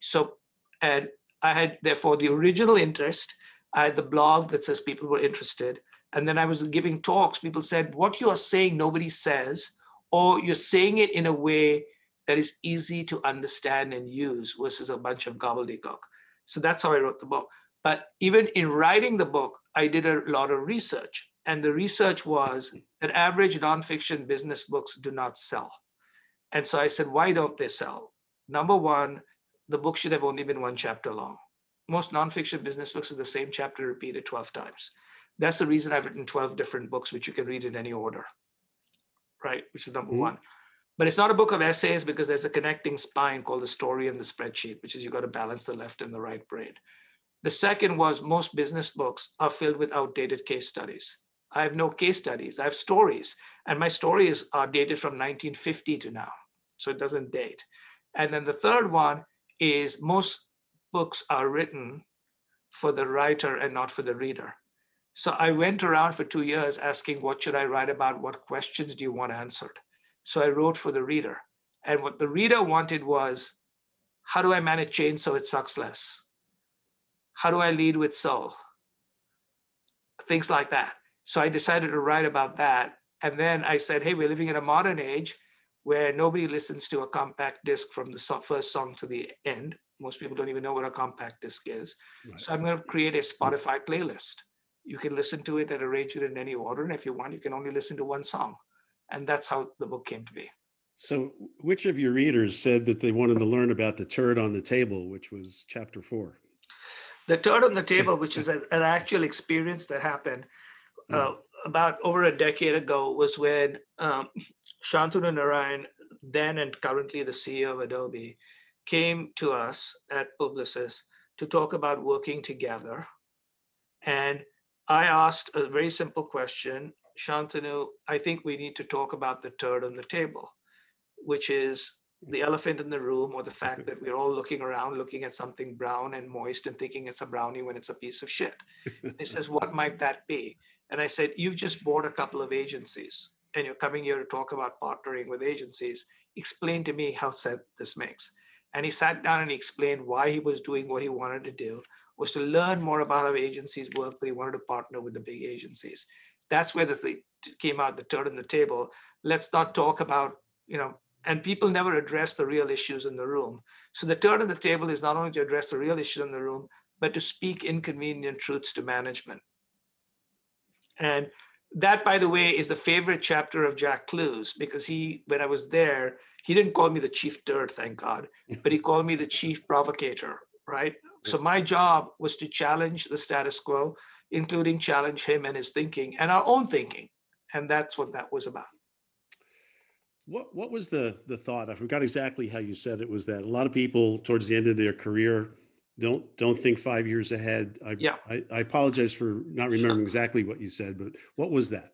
so, and I had, therefore, the original interest. I had the blog that says people were interested. And then I was giving talks. People said, what you are saying, nobody says, or you're saying it in a way that is easy to understand and use versus a bunch of gobbledygook. So that's how I wrote the book. But even in writing the book, I did a lot of research. And the research was that average nonfiction business books do not sell. And so I said, why don't they sell? Number one, the book should have only been one chapter long. Most nonfiction business books are the same chapter repeated twelve times. That's the reason I've written twelve different books, which you can read in any order, right? Which is number mm-hmm. one. But it's not a book of essays because there's a connecting spine called the story and the spreadsheet, which is you've got to balance the left and the right brain. The second was most business books are filled with outdated case studies. I have no case studies. I have stories. And my stories are dated from nineteen fifty to now. So it doesn't date. And then the third one is most books are written for the writer and not for the reader. So I went around for two years asking, what should I write about? What questions do you want answered? So I wrote for the reader. And what the reader wanted was, how do I manage change so it sucks less? How do I lead with soul? Things like that. So I decided to write about that. And then I said, hey, we're living in a modern age where nobody listens to a compact disc from the first song to the end. Most people don't even know what a compact disc is. Right. So I'm going to create a Spotify playlist. You can listen to it and arrange it in any order. And if you want, you can only listen to one song. And that's how the book came to be. So which of your readers said that they wanted to learn about the turd on the table, which was chapter four? The turd on the table, which is a, an actual experience that happened uh, mm. about over a decade ago, was when um, Shantanu Narayan, then and currently the C E O of Adobe, came to us at Publicis to talk about working together. And I asked a very simple question. Shantanu, I think we need to talk about the turd on the table, which is the elephant in the room, or the fact that we're all looking around, looking at something brown and moist and thinking it's a brownie when it's a piece of shit. He says, what might that be? And I said, you've just bought a couple of agencies and you're coming here to talk about partnering with agencies. Explain to me how sense this makes. And he sat down and he explained why he was doing what he wanted to do, was to learn more about how agencies work, but he wanted to partner with the big agencies. That's where the thing came out, the turd on the table. Let's not talk about, you know, and people never address the real issues in the room. So the turd on the table is not only to address the real issues in the room, but to speak inconvenient truths to management. And that, by the way, is the favorite chapter of Jack Klues, because he, when I was there, he didn't call me the chief turd, thank God, but he called me the chief provocateur, right? So my job was to challenge the status quo, including challenge him and his thinking and our own thinking. And that's what that was about. What what was the the thought? I forgot exactly how you said it, was that a lot of people towards the end of their career don't don't think five years ahead. I, yeah. I, I apologize for not remembering exactly what you said, but what was that?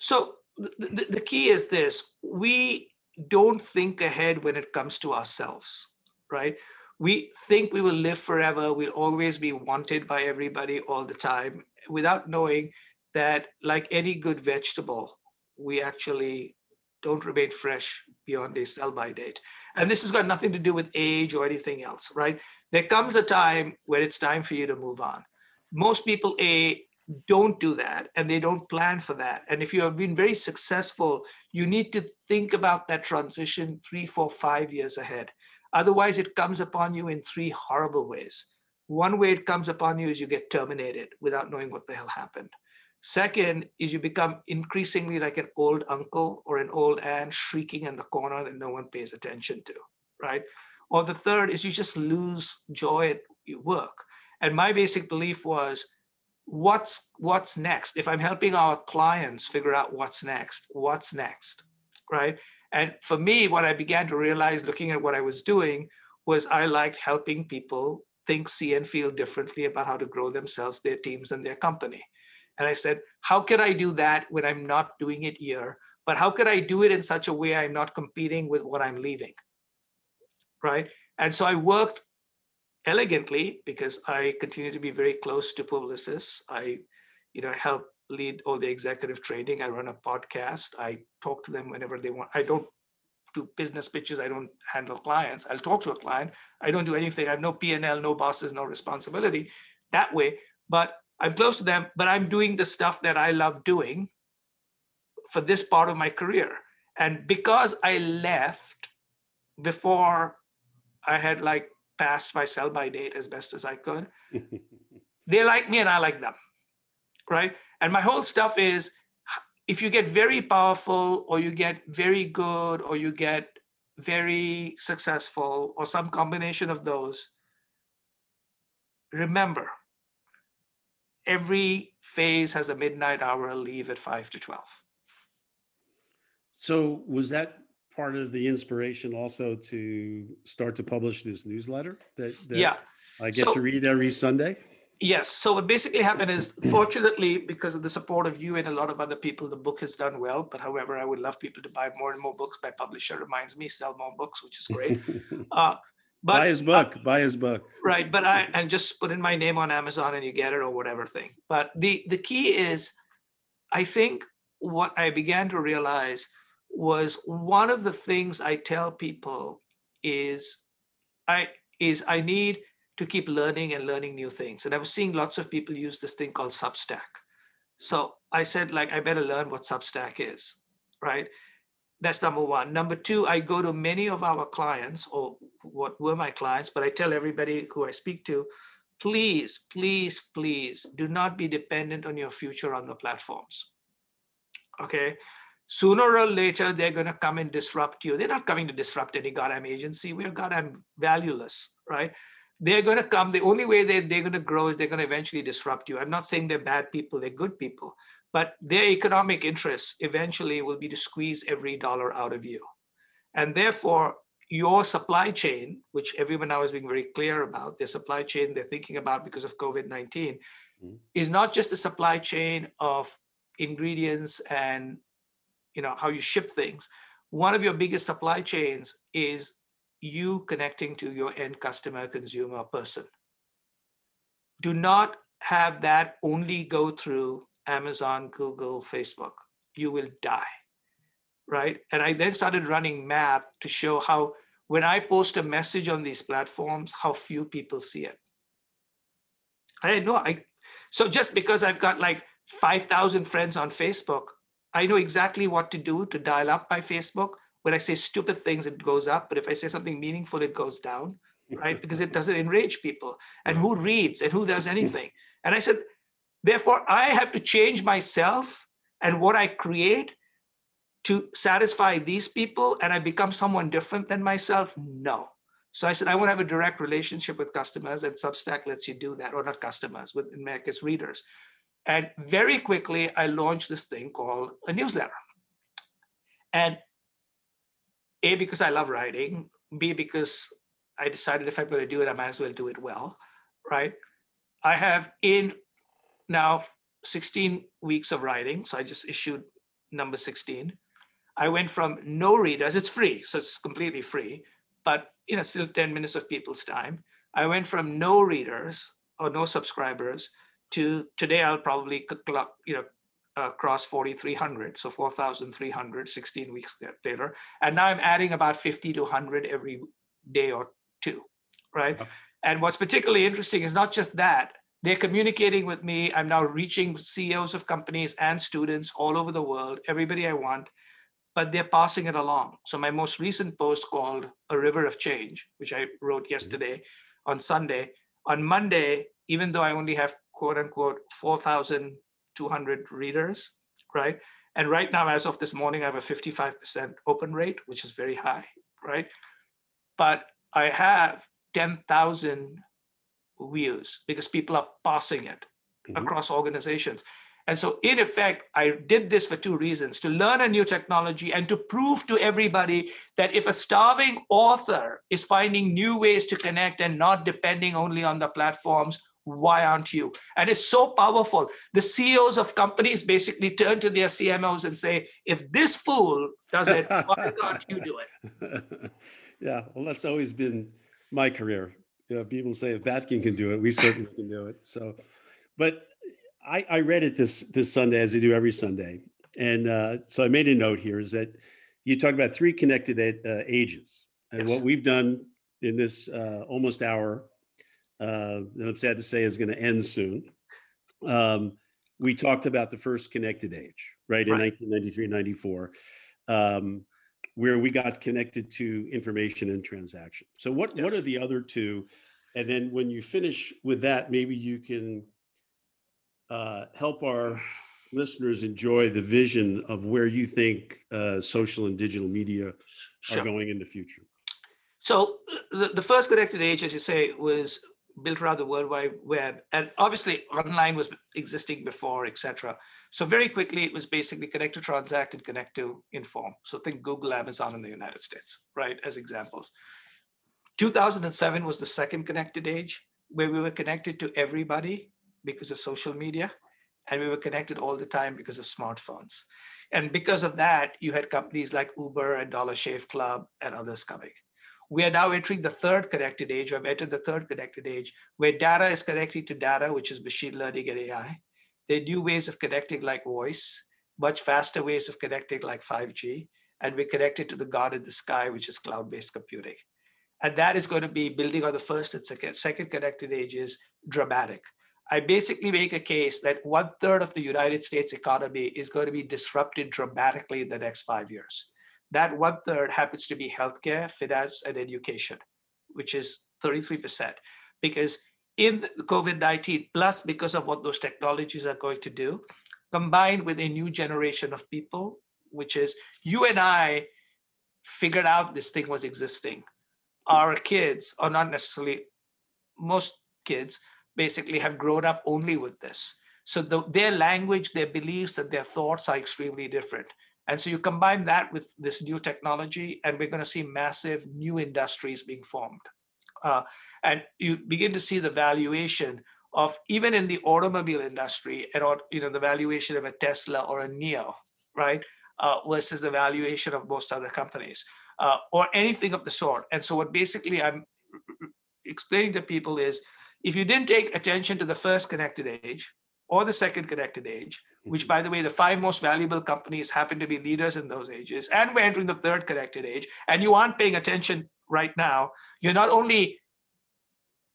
So the, the, the key is this: we don't think ahead when it comes to ourselves, right? We think we will live forever. We'll always be wanted by everybody all the time, without knowing that, like any good vegetable, we actually don't remain fresh beyond a sell-by date. And this has got nothing to do with age or anything else, right? There comes a time when it's time for you to move on. Most people, A, don't do that, and they don't plan for that. And if you have been very successful, you need to think about that transition three, four, five years ahead. Otherwise, it comes upon you in three horrible ways. One way it comes upon you is you get terminated without knowing what the hell happened. Second is you become increasingly like an old uncle or an old aunt shrieking in the corner that no one pays attention to, right? Or the third is you just lose joy at your work. And my basic belief was, what's, what's next? If I'm helping our clients figure out what's next, what's next, right? And for me, what I began to realize looking at what I was doing was I liked helping people think, see, and feel differently about how to grow themselves, their teams, and their company. And I said, how can I do that when I'm not doing it here? But how can I do it in such a way I'm not competing with what I'm leaving, right? And so I worked elegantly, because I continue to be very close to Publicis. I, you know, help lead all the executive training. I run a podcast. I talk to them whenever they want. I don't do business pitches. I don't handle clients. I'll talk to a client. I don't do anything. I have no P and L, no bosses, no responsibility that way. But I'm close to them, but I'm doing the stuff that I love doing for this part of my career. And because I left before I had like passed my sell-by date as best as I could, they like me and I like them, right? And my whole stuff is, if you get very powerful or you get very good or you get very successful or some combination of those, remember, every phase has a midnight hour, leave at five to twelve. So was that part of the inspiration also to start to publish this newsletter that, that yeah. I get so, to read every Sunday? Yes. So what basically happened is, fortunately, because of the support of you and a lot of other people, the book has done well. But however, I would love people to buy more and more books by publisher. Reminds me, sell more books, which is great. Uh, But, buy his book, uh, buy his book. Right, but I, and just put in my name on Amazon and you get it or whatever thing. But the, the key is, I think what I began to realize was one of the things I tell people is I, is I need to keep learning and learning new things. And I was seeing lots of people use this thing called Substack. So I said, like, I better learn what Substack is, right? That's number one. Number two, I go to many of our clients, or what were my clients, but I tell everybody who I speak to, please, please, please do not be dependent on your future on the platforms. Okay? Sooner or later, they're going to come and disrupt you. They're not coming to disrupt any goddamn agency. We're goddamn valueless, right? They're going to come. The only way they're, they're going to grow is they're going to eventually disrupt you. I'm not saying they're bad people. They're good people. But their economic interests eventually will be to squeeze every dollar out of you. And therefore, your supply chain, which everyone now is being very clear about, their supply chain they're thinking about because of COVID nineteen, mm-hmm. is not just a supply chain of ingredients and, you know, how you ship things. One of your biggest supply chains is you connecting to your end customer, consumer, person. Do not have that only go through Amazon, Google, Facebook. You will die, right? And I then started running math to show how when I post a message on these platforms, how few people see it. I know. I, so just because I've got like five thousand friends on Facebook, I know exactly what to do to dial up my Facebook. When I say stupid things, it goes up. But if I say something meaningful, it goes down, right? Because it doesn't enrage people. And who reads and who does anything? And I said, therefore, I have to change myself and what I create to satisfy these people, and I become someone different than myself? No. So I said, I want to have a direct relationship with customers, and Substack lets you do that, or not customers, with America's readers. And very quickly, I launched this thing called a newsletter. And A, because I love writing, B, because I decided if I'm going to do it, I might as well do it well, right? I have in now sixteen weeks of writing, so I just issued number sixteen. I went from no readers, it's free, so it's completely free, but you know, still ten minutes of people's time. I went from no readers or no subscribers to today I'll probably clock, you know, uh, cross forty-three hundred, so four thousand three hundred, sixteen weeks later. And now I'm adding about fifty to one hundred every day or two, right? Okay. And what's particularly interesting is not just that, they're communicating with me. I'm now reaching C E Os of companies and students all over the world, everybody I want, but they're passing it along. So my most recent post called A River of Change, which I wrote yesterday on Sunday. On Monday, even though I only have quote unquote four thousand two hundred readers, right? And right now, as of this morning, I have a fifty-five percent open rate, which is very high, right? But I have ten thousand views because people are passing it mm-hmm. across organizations. And so in effect, I did this for two reasons: to learn a new technology and to prove to everybody that if a starving author is finding new ways to connect and not depending only on the platforms, why aren't you? And it's so powerful. The C E Os of companies basically turn to their C M Os and say, if this fool does it, why can't you do it? Yeah, well, that's always been my career. You know, people say if Batkin can do it, we certainly can do it. So, but I, I read it this this Sunday, as I do every Sunday, and uh, so I made a note here is that you talk about three connected uh, ages, and yes. what we've done in this uh, almost hour, uh, that I'm sad to say is going to end soon. Um, we talked about the first connected age, right, in right. nineteen ninety-three, ninety-four, um, where we got connected to information and transaction. So what yes. what are the other two? And then when you finish with that, maybe you can Uh, help our listeners enjoy the vision of where you think uh, social and digital media sure. are going in the future. So the, the first connected age, as you say, was built around the World Wide Web. And obviously online was existing before, et cetera. So very quickly, it was basically connect to transact and connect to inform. So think Google, Amazon in the United States, right, as examples. two thousand seven was the second connected age, where we were connected to everybody because of social media, and we were connected all the time because of smartphones. And because of that, you had companies like Uber and Dollar Shave Club and others coming. We are now entering the third connected age, or have entered the third connected age, where data is connected to data, which is machine learning and A I. There are new ways of connecting like voice, much faster ways of connecting like five G, and we're connected to the God in the sky, which is cloud-based computing. And that is going to be, building on the first and second, second connected ages, dramatic. I basically make a case that one third of the United States economy is going to be disrupted dramatically in the next five years. That one third happens to be healthcare, finance, and education, which is thirty-three percent. Because in COVID nineteen, plus because of what those technologies are going to do, combined with a new generation of people, which is you and I figured out this thing was existing. Our kids, or not necessarily most kids, basically have grown up only with this. So the, their language, their beliefs, and their thoughts are extremely different. And so you combine that with this new technology, and we're going to see massive new industries being formed. Uh, and you begin to see the valuation of, even in the automobile industry, and you know the valuation of a Tesla or a Neo, right? Uh, versus the valuation of most other companies uh, or anything of the sort. And so what basically I'm explaining to people is, if you didn't take attention to the first connected age or the second connected age, which by the way, the five most valuable companies happen to be leaders in those ages, and we're entering the third connected age, and you aren't paying attention right now, you're not only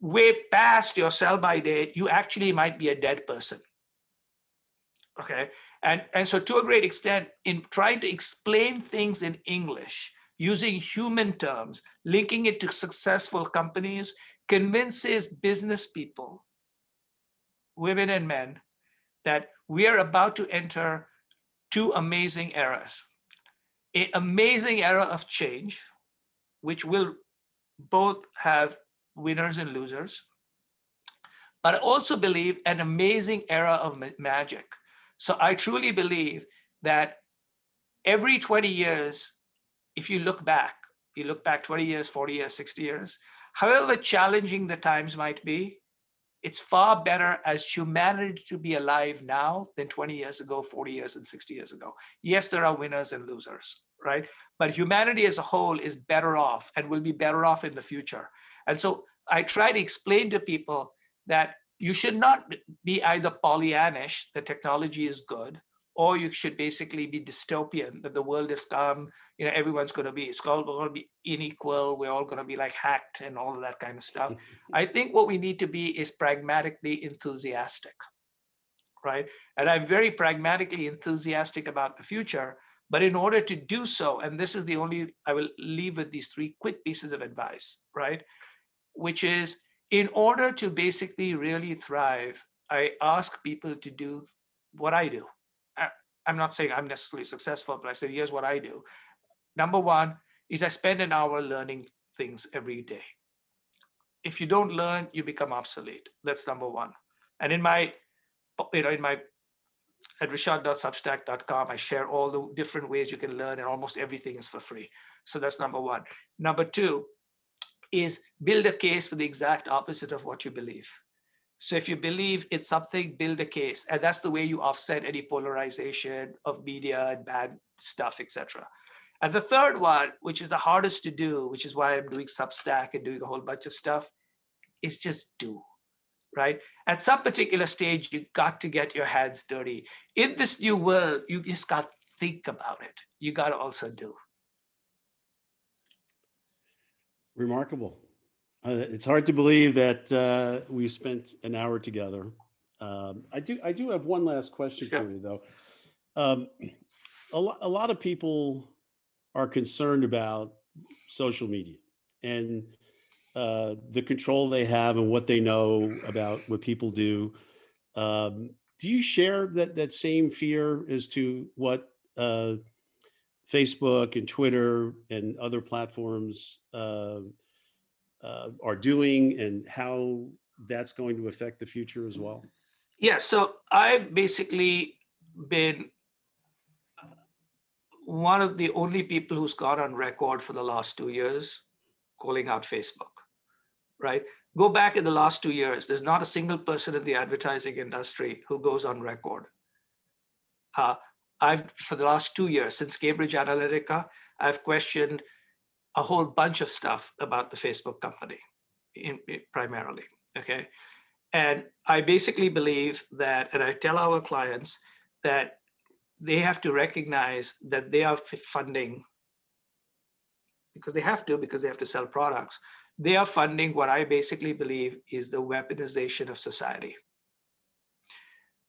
way past your sell-by date, you actually might be a dead person. Okay. And, and so to a great extent, in trying to explain things in English, using human terms, linking it to successful companies, convinces business people, women and men, that we are about to enter two amazing eras. An amazing era of change, which will both have winners and losers, but I also believe an amazing era of ma- magic. So I truly believe that every twenty years, if you look back, you look back twenty years, forty years, sixty years, however challenging the times might be, it's far better as humanity to be alive now than twenty years ago, forty years, and sixty years ago. Yes, there are winners and losers, right? But humanity as a whole is better off and will be better off in the future. And so I try to explain to people that you should not be either Pollyannish, the technology is good, or you should basically be dystopian, that the world is calm, you know, everyone's going to be, it's all going to be unequal, we're all going to be like hacked and all of that kind of stuff. I think what we need to be is pragmatically enthusiastic, right? And I'm very pragmatically enthusiastic about the future, but in order to do so, and this is the only, I will leave with these three quick pieces of advice, right? Which is, in order to basically really thrive, I ask people to do what I do. I'm not saying I'm necessarily successful, but I say, here's what I do. Number one is I spend an hour learning things every day. If you don't learn, you become obsolete. That's number one. And in my, you know, in my, at rishad dot substack dot com, I share all the different ways you can learn, and almost everything is for free. So that's number one. Number two is build a case for the exact opposite of what you believe. So if you believe it's something, build a case. And that's the way you offset any polarization of media and bad stuff, et cetera. And the third one, which is the hardest to do, which is why I'm doing Substack and doing a whole bunch of stuff, is just do, right? At some particular stage, you got to get your hands dirty. In this new world, you just got to think about it. You got to also do. Remarkable. Uh, it's hard to believe that uh, we've spent an hour together. Um, I do I do have one last question for you, though. Um, a, lo- a lot of people are concerned about social media and uh, the control they have and what they know about what people do. Um, do you share that, that same fear as to what uh, Facebook and Twitter and other platforms uh Uh, are doing and how that's going to affect the future as well? Yeah, so I've basically been one of the only people who's gone on record for the last two years calling out Facebook, right? Go back in the last two years, there's not a single person in the advertising industry who goes on record. Uh, I've, for the last two years, since Cambridge Analytica, I've questioned a whole bunch of stuff about the Facebook company in, in, primarily, okay? And I basically believe that, and I tell our clients that they have to recognize that they are funding, because they have to, because they have to sell products, they are funding what I basically believe is the weaponization of society.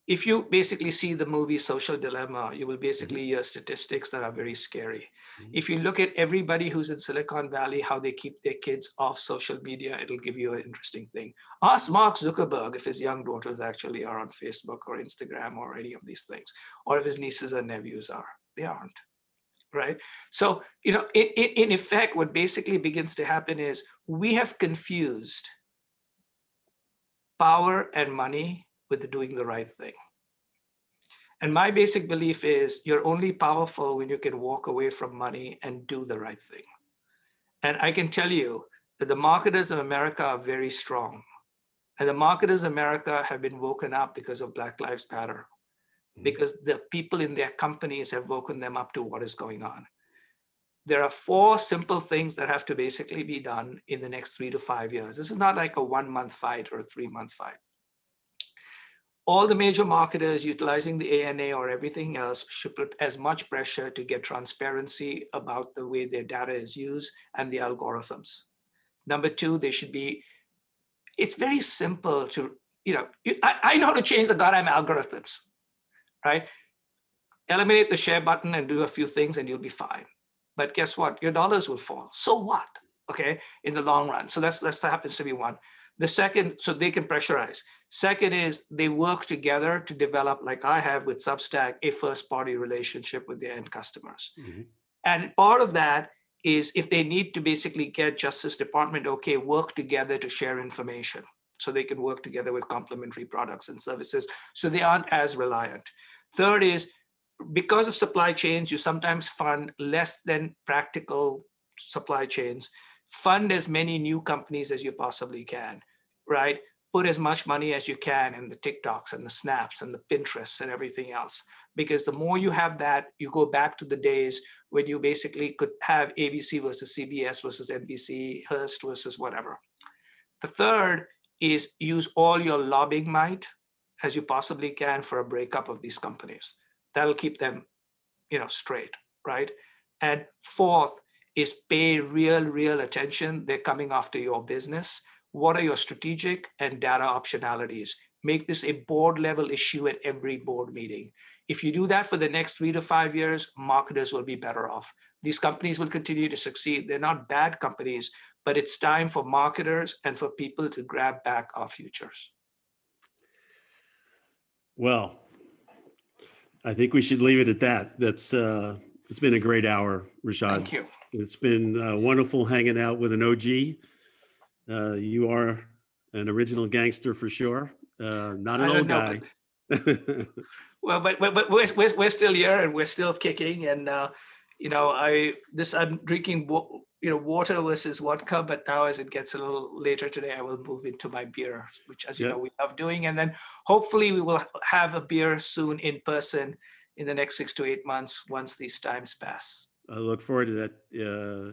If you basically see the movie Social Dilemma, you will basically hear statistics that are very scary. Mm-hmm. If you look at everybody who's in Silicon Valley, how they keep their kids off social media, it'll give you an interesting thing. Ask Mark Zuckerberg if his young daughters actually are on Facebook or Instagram or any of these things, or if his nieces and nephews are. They aren't, right? So, you know, in, in effect, what basically begins to happen is we have confused power and money with doing the right thing. And my basic belief is you're only powerful when you can walk away from money and do the right thing. And I can tell you that the marketers of America are very strong. And the marketers of America have been woken up because of Black Lives Matter, mm-hmm. because the people in their companies have woken them up to what is going on. There are four simple things that have to basically be done in the next three to five years. This is not like a one month fight or a three month fight. all the major marketers utilizing the A N A or everything else should put as much pressure to get transparency about the way their data is used and the algorithms. Number two, they should be, it's very simple to, you know, I, I know how to change the goddamn algorithms, right? Eliminate the share button and do a few things and you'll be fine. But guess what? Your dollars will fall. So what? Okay, in the long run. So that's, that's that happens to be one. The second, so they can pressurize. Second is they work together to develop, like I have with Substack, a first-party relationship with their end customers. Mm-hmm. And part of that is if they need to basically get Justice Department, okay, work together to share information so they can work together with complementary products and services so they aren't as reliant. Third is, because of supply chains, you sometimes fund less than practical supply chains. Fund as many new companies as you possibly can, right? Put as much money as you can in the TikToks and the Snaps and the Pinterests and everything else. Because the more you have that, you go back to the days when you basically could have A B C versus C B S versus N B C, Hearst versus whatever. The third is use all your lobbying might as you possibly can for a breakup of these companies. That'll keep them, you know, straight, right? And fourth is pay real, real attention. They're coming after your business. What are your strategic and data optionalities? Make this a board level issue at every board meeting. If you do that for the next three to five years, marketers will be better off. These companies will continue to succeed. They're not bad companies, but it's time for marketers and for people to grab back our futures. Well, I think we should leave it at that. That's uh, it's been a great hour, Rishad. Thank you. It's been uh, wonderful hanging out with an O G. Uh, you are an original gangster for sure. Uh, not an old guy. But, well, but but, but we're, we're we're still here and we're still kicking. And uh, you know, I this I'm drinking you know water versus vodka. But now, as it gets a little later today, I will move into my beer, which, as you yep. know, we love doing. And then hopefully we will have a beer soon in person in the next six to eight months once these times pass. I look forward to that.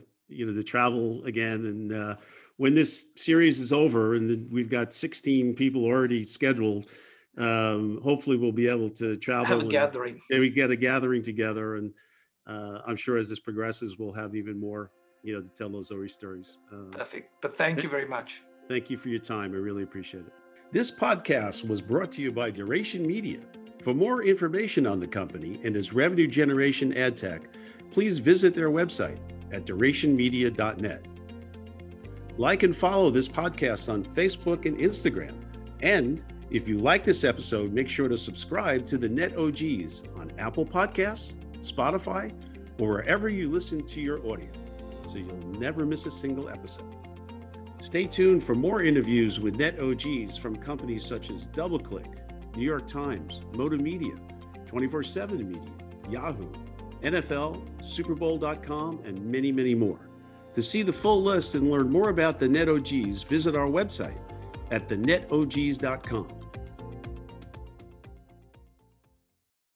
Uh, you know, the travel again and. Uh, When this series is over, and we've got sixteen people already scheduled, um, hopefully we'll be able to travel. Have a and, gathering. And we get a gathering together, and uh, I'm sure as this progresses, we'll have even more, you know, to tell those O E stories. Uh, Perfect. But thank th- you very much. Thank you for your time. I really appreciate it. This podcast was brought to you by Duration Media. For more information on the company and its revenue generation ad tech, please visit their website at duration media dot net. Like and follow this podcast on Facebook and Instagram. And if you like this episode, make sure to subscribe to the Net O Gs on Apple Podcasts, Spotify, or wherever you listen to your audio, so you'll never miss a single episode. Stay tuned for more interviews with Net O Gs from companies such as DoubleClick, New York Times, Motor Media, twenty-four seven Media, Yahoo, N F L, Super Bowl dot com, and many, many more. To see the full list and learn more about the Net O Gs, visit our website at the net o gs dot com.